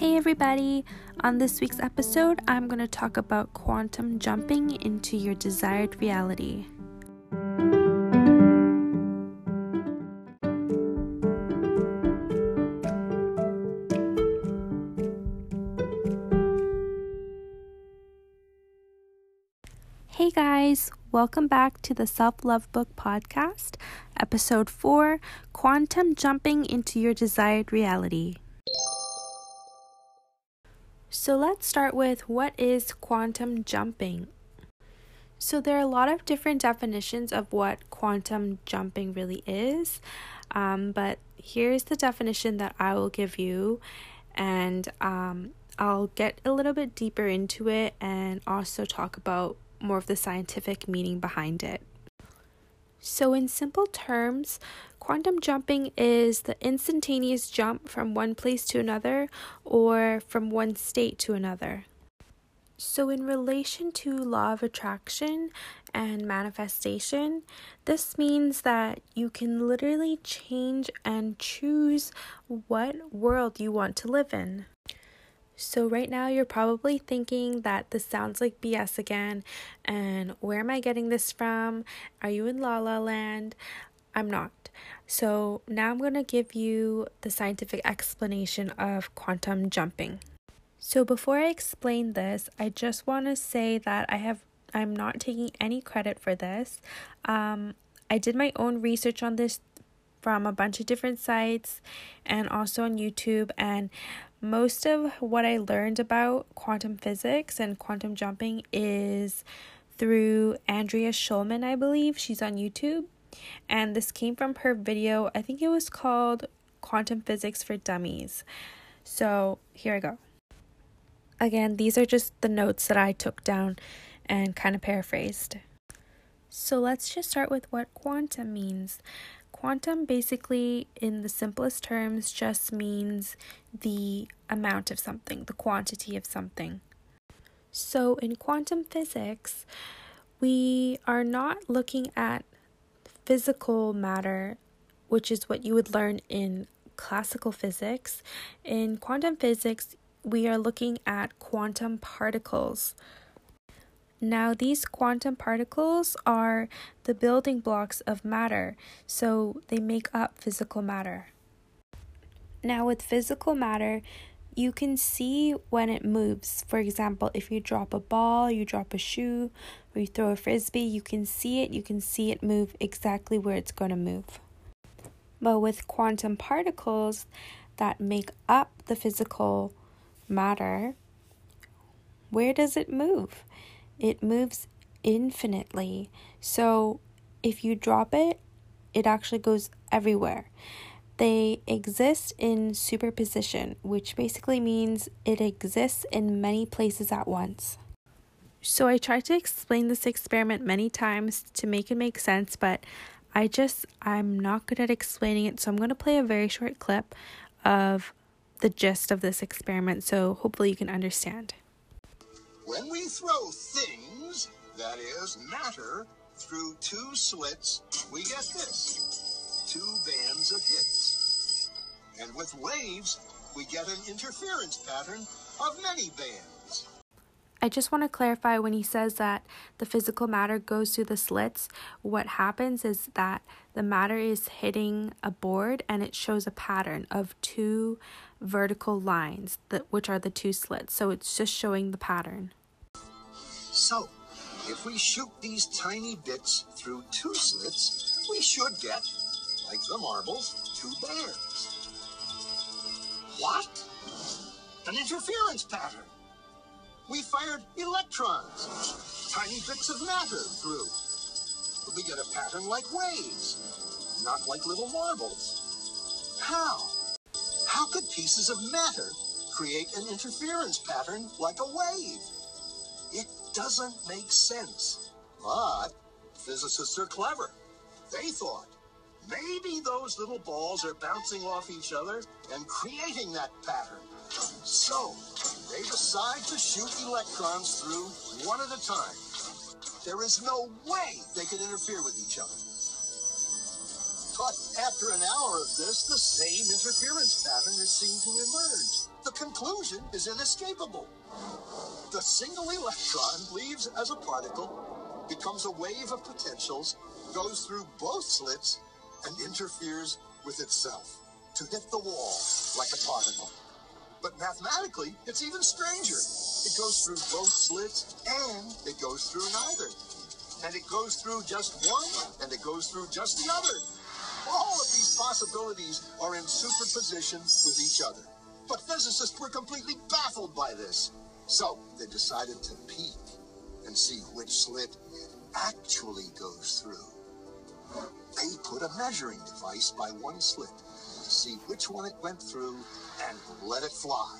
Hey everybody! On this week's episode, I'm going to talk about quantum jumping into your desired reality. Hey guys, welcome back to the Self Love Book Podcast, Episode 4, Quantum Jumping into Your Desired Reality. So let's start with, what is quantum jumping? So there are a lot of different definitions of what quantum jumping really is, but here's the definition that I will give you, and I'll get a little bit deeper into it and also talk about more of the scientific meaning behind it. So in simple terms, quantum jumping is the instantaneous jump from one place to another or from one state to another. So in relation to law of attraction and manifestation, this means that you can literally change and choose what world you want to live in. So right now you're probably thinking that this sounds like BS again, and where am I getting this from? Are you in La La Land? I'm not. So now I'm going to give you the scientific explanation of quantum jumping. So before I explain this, I just want to say that I'm not taking any credit for this. I did my own research on this from a bunch of different sites and also on YouTube, and most of what I learned about quantum physics and quantum jumping is through Andrea Schulman, I believe. She's on YouTube. And this came from her video. I think it was called Quantum Physics for Dummies. So here I go. Again, these are just the notes that I took down and kind of paraphrased. So let's just start with what quantum means. Quantum basically, in the simplest terms, just means the amount of something, the quantity of something. So in quantum physics, we are not looking at physical matter, which is what you would learn in classical physics. In quantum physics, we are looking at quantum particles. Now, these quantum particles are the building blocks of matter, so they make up physical matter. Now, with physical matter, you can see when it moves. For example, if you drop a ball, you drop a shoe, or you throw a frisbee, you can see it move exactly where it's going to move. But with quantum particles that make up the physical matter, where does it move? It moves infinitely. So if you drop it, it actually goes everywhere. They exist in superposition, which basically means it exists in many places at once. So I tried to explain this experiment many times to make it make sense, but I'm not good at explaining it. So I'm going to play a very short clip of the gist of this experiment, so hopefully you can understand. When we throw things, that is, matter, through two slits, we get this, two bands of hits. And with waves, we get an interference pattern of many bands. I just want to clarify, when he says that the physical matter goes through the slits, what happens is that the matter is hitting a board and it shows a pattern of two vertical lines, which are the two slits. So it's just showing the pattern. So, if we shoot these tiny bits through two slits, we should get, like the marbles, two bands. What? An interference pattern. We fired electrons, tiny bits of matter through. But we get a pattern like waves, not like little marbles. How? How could pieces of matter create an interference pattern like a wave? It doesn't make sense, but physicists are clever. They thought, maybe those little balls are bouncing off each other and creating that pattern. So they decide to shoot electrons through one at a time. There is no way they can interfere with each other. But after an hour of this, the same interference pattern is seen to emerge. The conclusion is inescapable. The single electron leaves as a particle, becomes a wave of potentials, goes through both slits, and interferes with itself to hit the wall like a particle. But mathematically, it's even stranger. It goes through both slits, and it goes through neither. And it goes through just one, and it goes through just the other. All of these possibilities are in superposition with each other. But physicists were completely baffled by this. So they decided to peek and see which slit it actually goes through. They put a measuring device by one slit to see which one it went through and let it fly.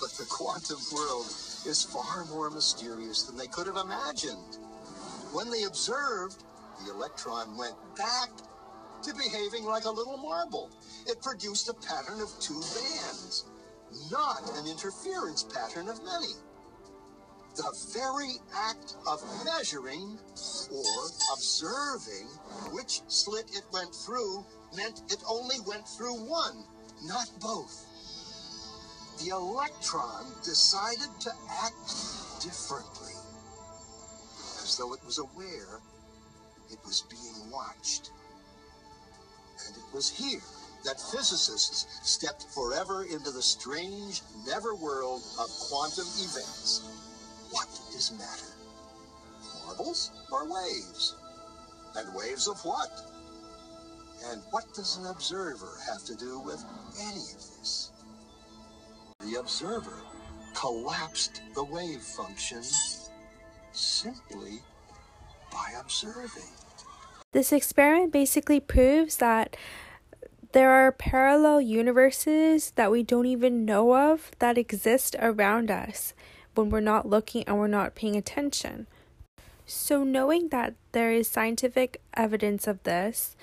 But the quantum world is far more mysterious than they could have imagined. When they observed, the electron went back to behaving like a little marble. It produced a pattern of two bands, not an interference pattern of many. The very act of measuring or observing which slit it went through meant it only went through one, not both. The electron decided to act differently, as though it was aware it was being watched. And it was here that physicists stepped forever into the strange, never world of quantum events. What is matter? Marbles or waves? And waves of what? And what does an observer have to do with any of this? The observer collapsed the wave function simply by observing. This experiment basically proves that there are parallel universes that we don't even know of that exist around us when we're not looking and we're not paying attention. So knowing that there is scientific evidence of this,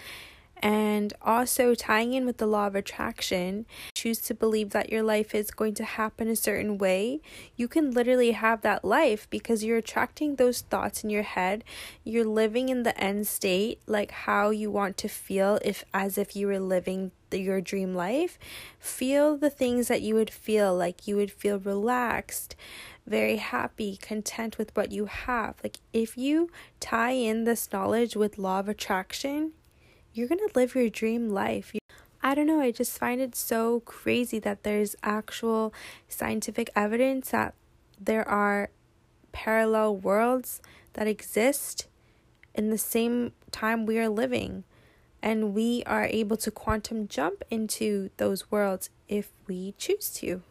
and also tying in with the law of attraction, choose to believe that your life is going to happen a certain way, you can literally have that life because you're attracting those thoughts in your head. You're living in the end state, like how you want to feel as if you were living your dream life. Feel the things that you would feel, like you would feel relaxed, very happy, content with what you have. Like if you tie in this knowledge with law of attraction, you're going to live your dream life. I don't know, I just find it so crazy that there's actual scientific evidence that there are parallel worlds that exist in the same time we are living. And we are able to quantum jump into those worlds if we choose to.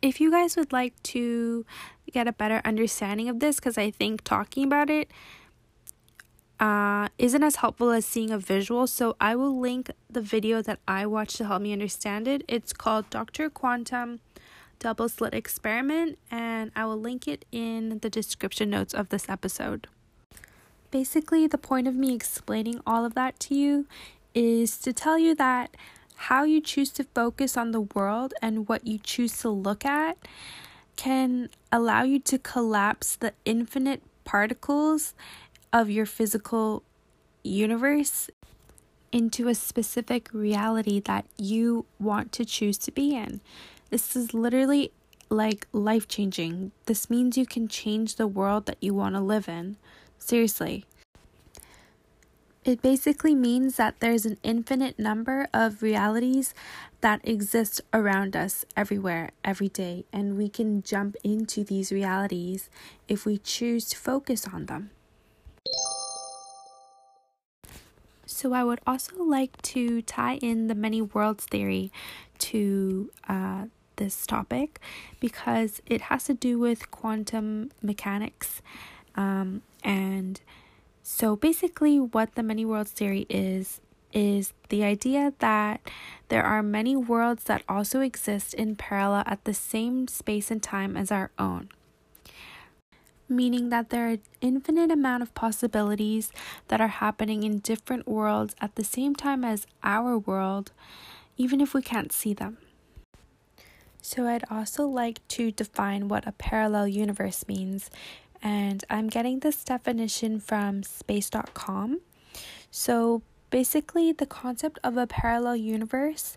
If you guys would like to get a better understanding of this, because I think talking about it isn't as helpful as seeing a visual, so I will link the video that I watched to help me understand it. It's called Dr. Quantum Double Slit Experiment, and I will link it in the description notes of this episode. Basically, the point of me explaining all of that to you is to tell you that how you choose to focus on the world and what you choose to look at can allow you to collapse the infinite particles of your physical universe into a specific reality that you want to choose to be in. This is literally like life-changing. This means you can change the world that you want to live in. Seriously. It basically means that there's an infinite number of realities that exist around us everywhere, every day, and we can jump into these realities if we choose to focus on them. So I would also like to tie in the many worlds theory to this topic because it has to do with quantum mechanics. And so basically what the many worlds theory is the idea that there are many worlds that also exist in parallel at the same space and time as our own. Meaning that there are an infinite amount of possibilities that are happening in different worlds at the same time as our world, even if we can't see them. So I'd also like to define what a parallel universe means, and I'm getting this definition from space.com. So basically the concept of a parallel universe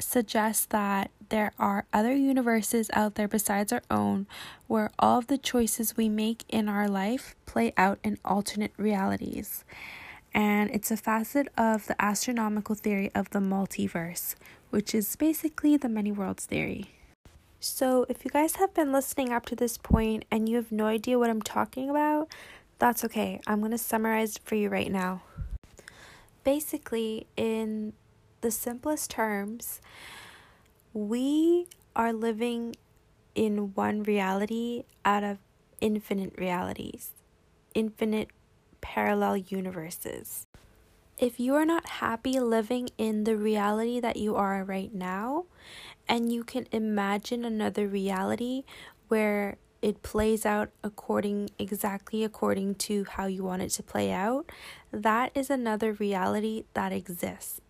suggests that there are other universes out there besides our own where all of the choices we make in our life play out in alternate realities. And it's a facet of the astronomical theory of the multiverse, which is basically the many worlds theory. So if you guys have been listening up to this point and you have no idea what I'm talking about, that's okay. I'm going to summarize it for you right now. Basically, in the simplest terms, we are living in one reality out of infinite realities, infinite parallel universes. If you are not happy living in the reality that you are right now, and you can imagine another reality where it plays out exactly according to how you want it to play out, that is another reality that exists.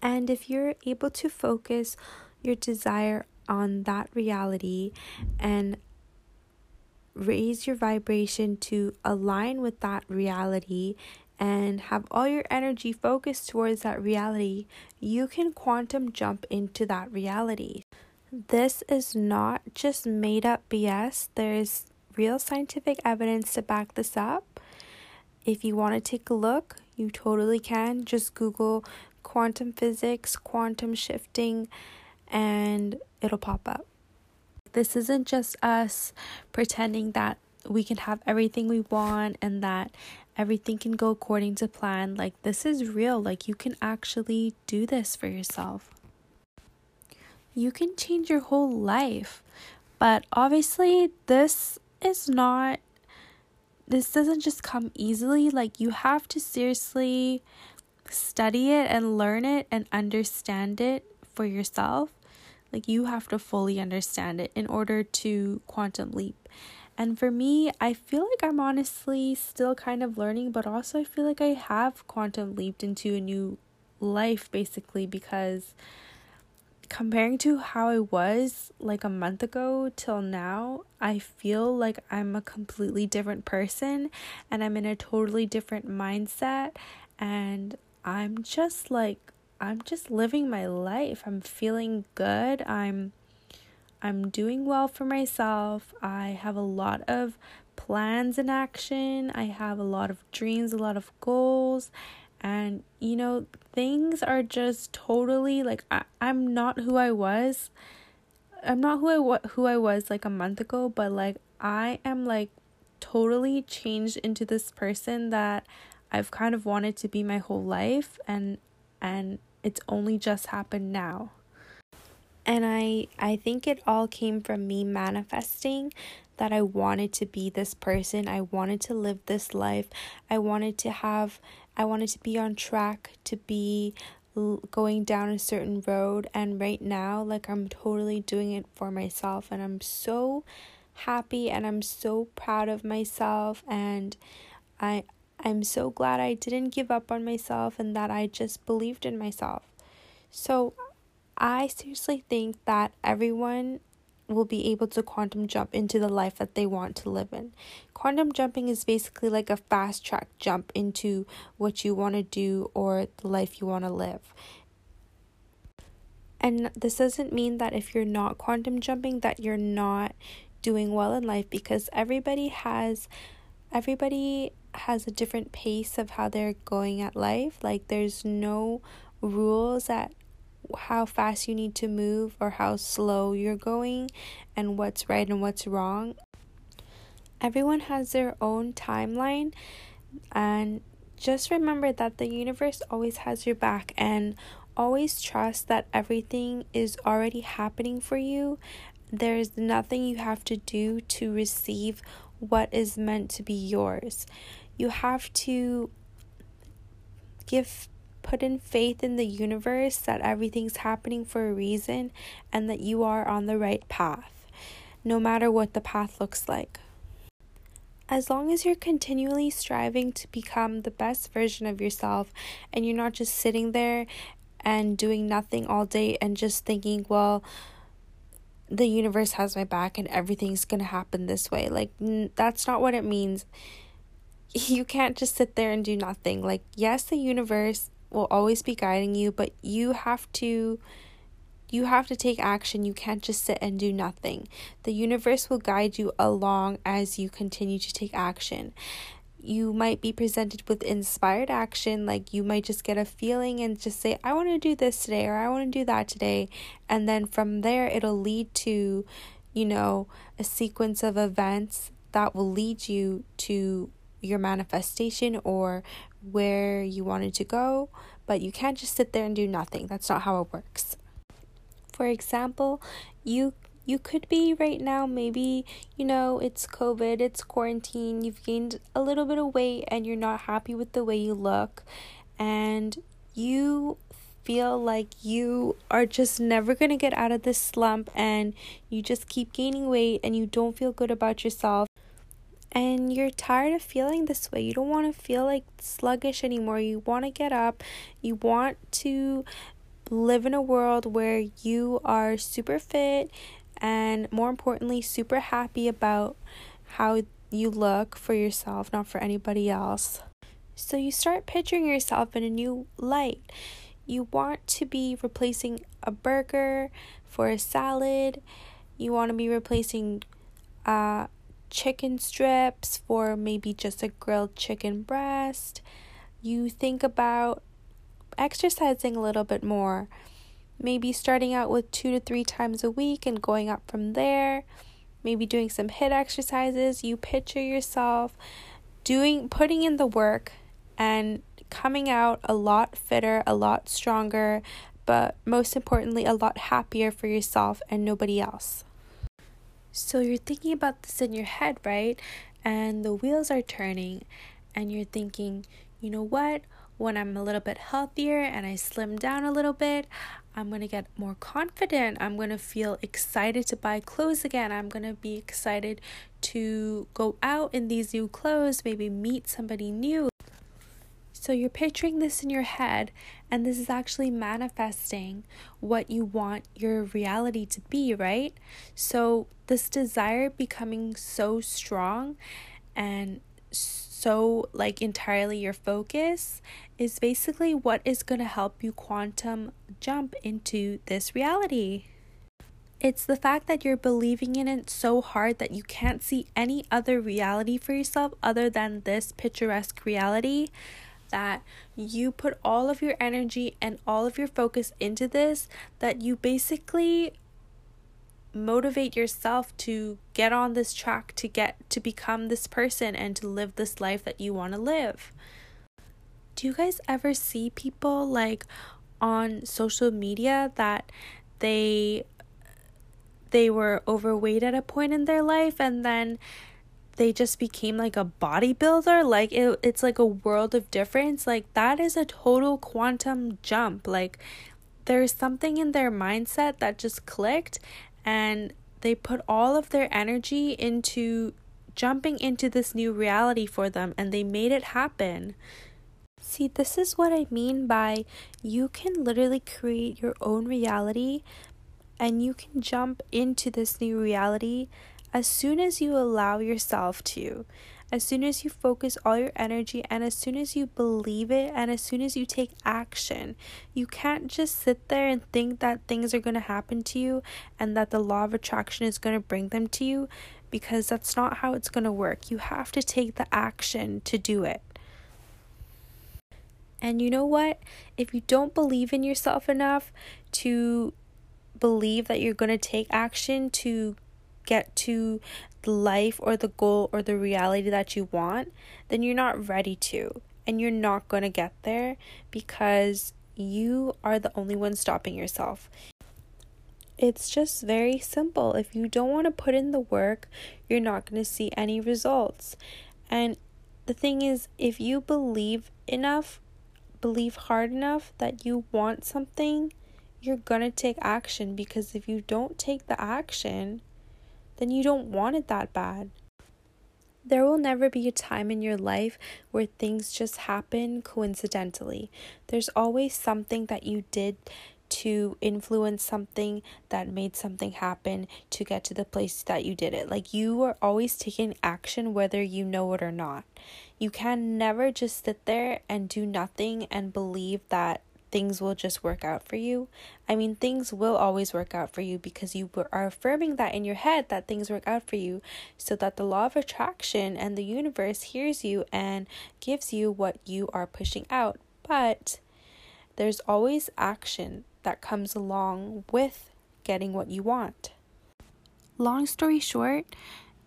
And if you're able to focus your desire on that reality and raise your vibration to align with that reality and have all your energy focused towards that reality, you can quantum jump into that reality. This is not just made up BS. There is real scientific evidence to back this up. If you want to take a look, you totally can. Just Google quantum physics, quantum shifting, and it'll pop up. This isn't just us pretending that we can have everything we want and that everything can go according to plan. Like, this is real. Like, you can actually do this for yourself. You can change your whole life. But obviously, this doesn't just come easily. Like, you have to seriously study it and learn it and understand it for yourself. Like, you have to fully understand it in order to quantum leap. And for me, I feel like I'm honestly still kind of learning, but also I feel like I have quantum leaped into a new life, basically, because comparing to how I was like a month ago till now, I feel like I'm a completely different person and I'm in a totally different mindset, and I'm just living my life. I'm feeling good. I'm doing well for myself. I have a lot of plans in action. I have a lot of dreams, a lot of goals. And, you know, things are just totally, like, I'm not who I was. I'm not who I was, like, a month ago. But, like, I am, like, totally changed into this person that I've kind of wanted to be my whole life. And it's only just happened now. And I think it all came from me manifesting that I wanted to be this person. I wanted to live this life. I wanted to be on track to be going down a certain road. And right now, like, I'm totally doing it for myself. And I'm so happy and I'm so proud of myself. And I'm so glad I didn't give up on myself and that I just believed in myself. So I seriously think that everyone will be able to quantum jump into the life that they want to live in. Quantum jumping is basically like a fast track jump into what you want to do or the life you want to live. And this doesn't mean that if you're not quantum jumping that you're not doing well in life, because everybody has a different pace of how they're going at life. Like, there's no rules at how fast you need to move or how slow you're going and what's right and what's wrong. Everyone has their own timeline, and just remember that the universe always has your back, and always trust that everything is already happening for you. There's nothing you have to do to receive what is meant to be yours. You have to put in faith in the universe that everything's happening for a reason and that you are on the right path, no matter what the path looks like. As long as you're continually striving to become the best version of yourself and you're not just sitting there and doing nothing all day and just thinking, well, the universe has my back and everything's gonna happen this way. Like, that's not what it means. You can't just sit there and do nothing. Like, yes, the universe will always be guiding you, but you have to take action. You can't just sit and do nothing. The universe will guide you along as you continue to take action. You might be presented with inspired action, like you might just get a feeling and just say, I want to do this today, or I want to do that today. And then from there, it'll lead to, a sequence of events that will lead you to your manifestation or where you wanted to go. But you can't just sit there and do nothing. That's not how it works. For example, you could be right now, maybe, it's COVID, it's quarantine, you've gained a little bit of weight and you're not happy with the way you look, and you feel like you are just never going to get out of this slump, and you just keep gaining weight and you don't feel good about yourself, and you're tired of feeling this way. You don't want to feel like sluggish anymore. You want to get up. You want to live in a world where you are super fit and, more importantly, super happy about how you look for yourself, not for anybody else. So you start picturing yourself in a new light. You want to be replacing a burger for a salad. You want to be replacing chicken strips for maybe just a grilled chicken breast. You think about exercising a little bit more. Maybe starting out with 2 to 3 times a week and going up from there. Maybe doing some HIIT exercises. You picture yourself putting in the work and coming out a lot fitter, a lot stronger, but most importantly, a lot happier for yourself and nobody else. So you're thinking about this in your head, right? And the wheels are turning and you're thinking, you know what? When I'm a little bit healthier and I slim down a little bit, I'm going to get more confident. I'm going to feel excited to buy clothes again. I'm going to be excited to go out in these new clothes, maybe meet somebody new. So you're picturing this in your head, and this is actually manifesting what you want your reality to be, right? So this desire becoming so strong and so entirely your focus is basically what is going to help you quantum jump into this reality. It's the fact that you're believing in it so hard that you can't see any other reality for yourself other than this picturesque reality, that you put all of your energy and all of your focus into this, that you basically motivate yourself to get on this track to become this person and to live this life that you want to live. Do you guys ever see people on social media that they were overweight at a point in their life and then they just became a bodybuilder? It's a world of difference. That is a total quantum jump. There's something in their mindset that just clicked, and they put all of their energy into jumping into this new reality for them, and they made it happen. See, this is what I mean by you can literally create your own reality, and you can jump into this new reality as soon as you allow yourself to. As soon as you focus all your energy, and as soon as you believe it, and as soon as you take action. You can't just sit there and think that things are going to happen to you and that the law of attraction is going to bring them to you, because that's not how it's going to work. You have to take the action to do it. And you know what? If you don't believe in yourself enough to believe that you're going to take action to get to the life or the goal or the reality that you want, then you're not ready to, and you're not going to get there, because you are the only one stopping yourself. It's just very simple. If you don't want to put in the work, you're not going to see any results. And the thing is, if you believe hard enough that you want something, you're going to take action, because if you don't take the action, then you don't want it that bad. There will never be a time in your life where things just happen coincidentally. There's always something that you did to influence something that made something happen to get to the place that you did it. Like, you are always taking action whether you know it or not. You can never just sit there and do nothing and believe that things will just work out for you. I mean, things will always work out for you because you are affirming that in your head that things work out for you, so that the law of attraction and the universe hears you and gives you what you are pushing out. But there's always action that comes along with getting what you want. Long story short,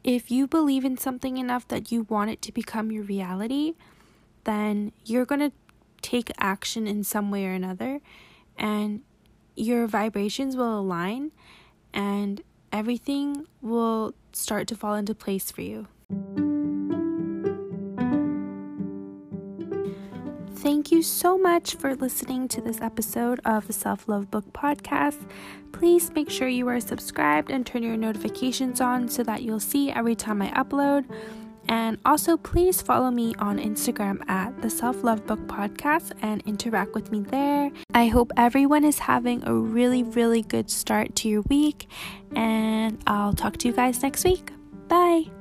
if you believe in something enough that you want it to become your reality, then you're going to take action in some way or another, and your vibrations will align and everything will start to fall into place for you. Thank you so much for listening to this episode of the Self Love Book Podcast. Please make sure you are subscribed and turn your notifications on so that you'll see every time I upload. And also, please follow me on Instagram at the Self Love Book Podcast and interact with me there. I hope everyone is having a really, really good start to your week, and I'll talk to you guys next week. Bye!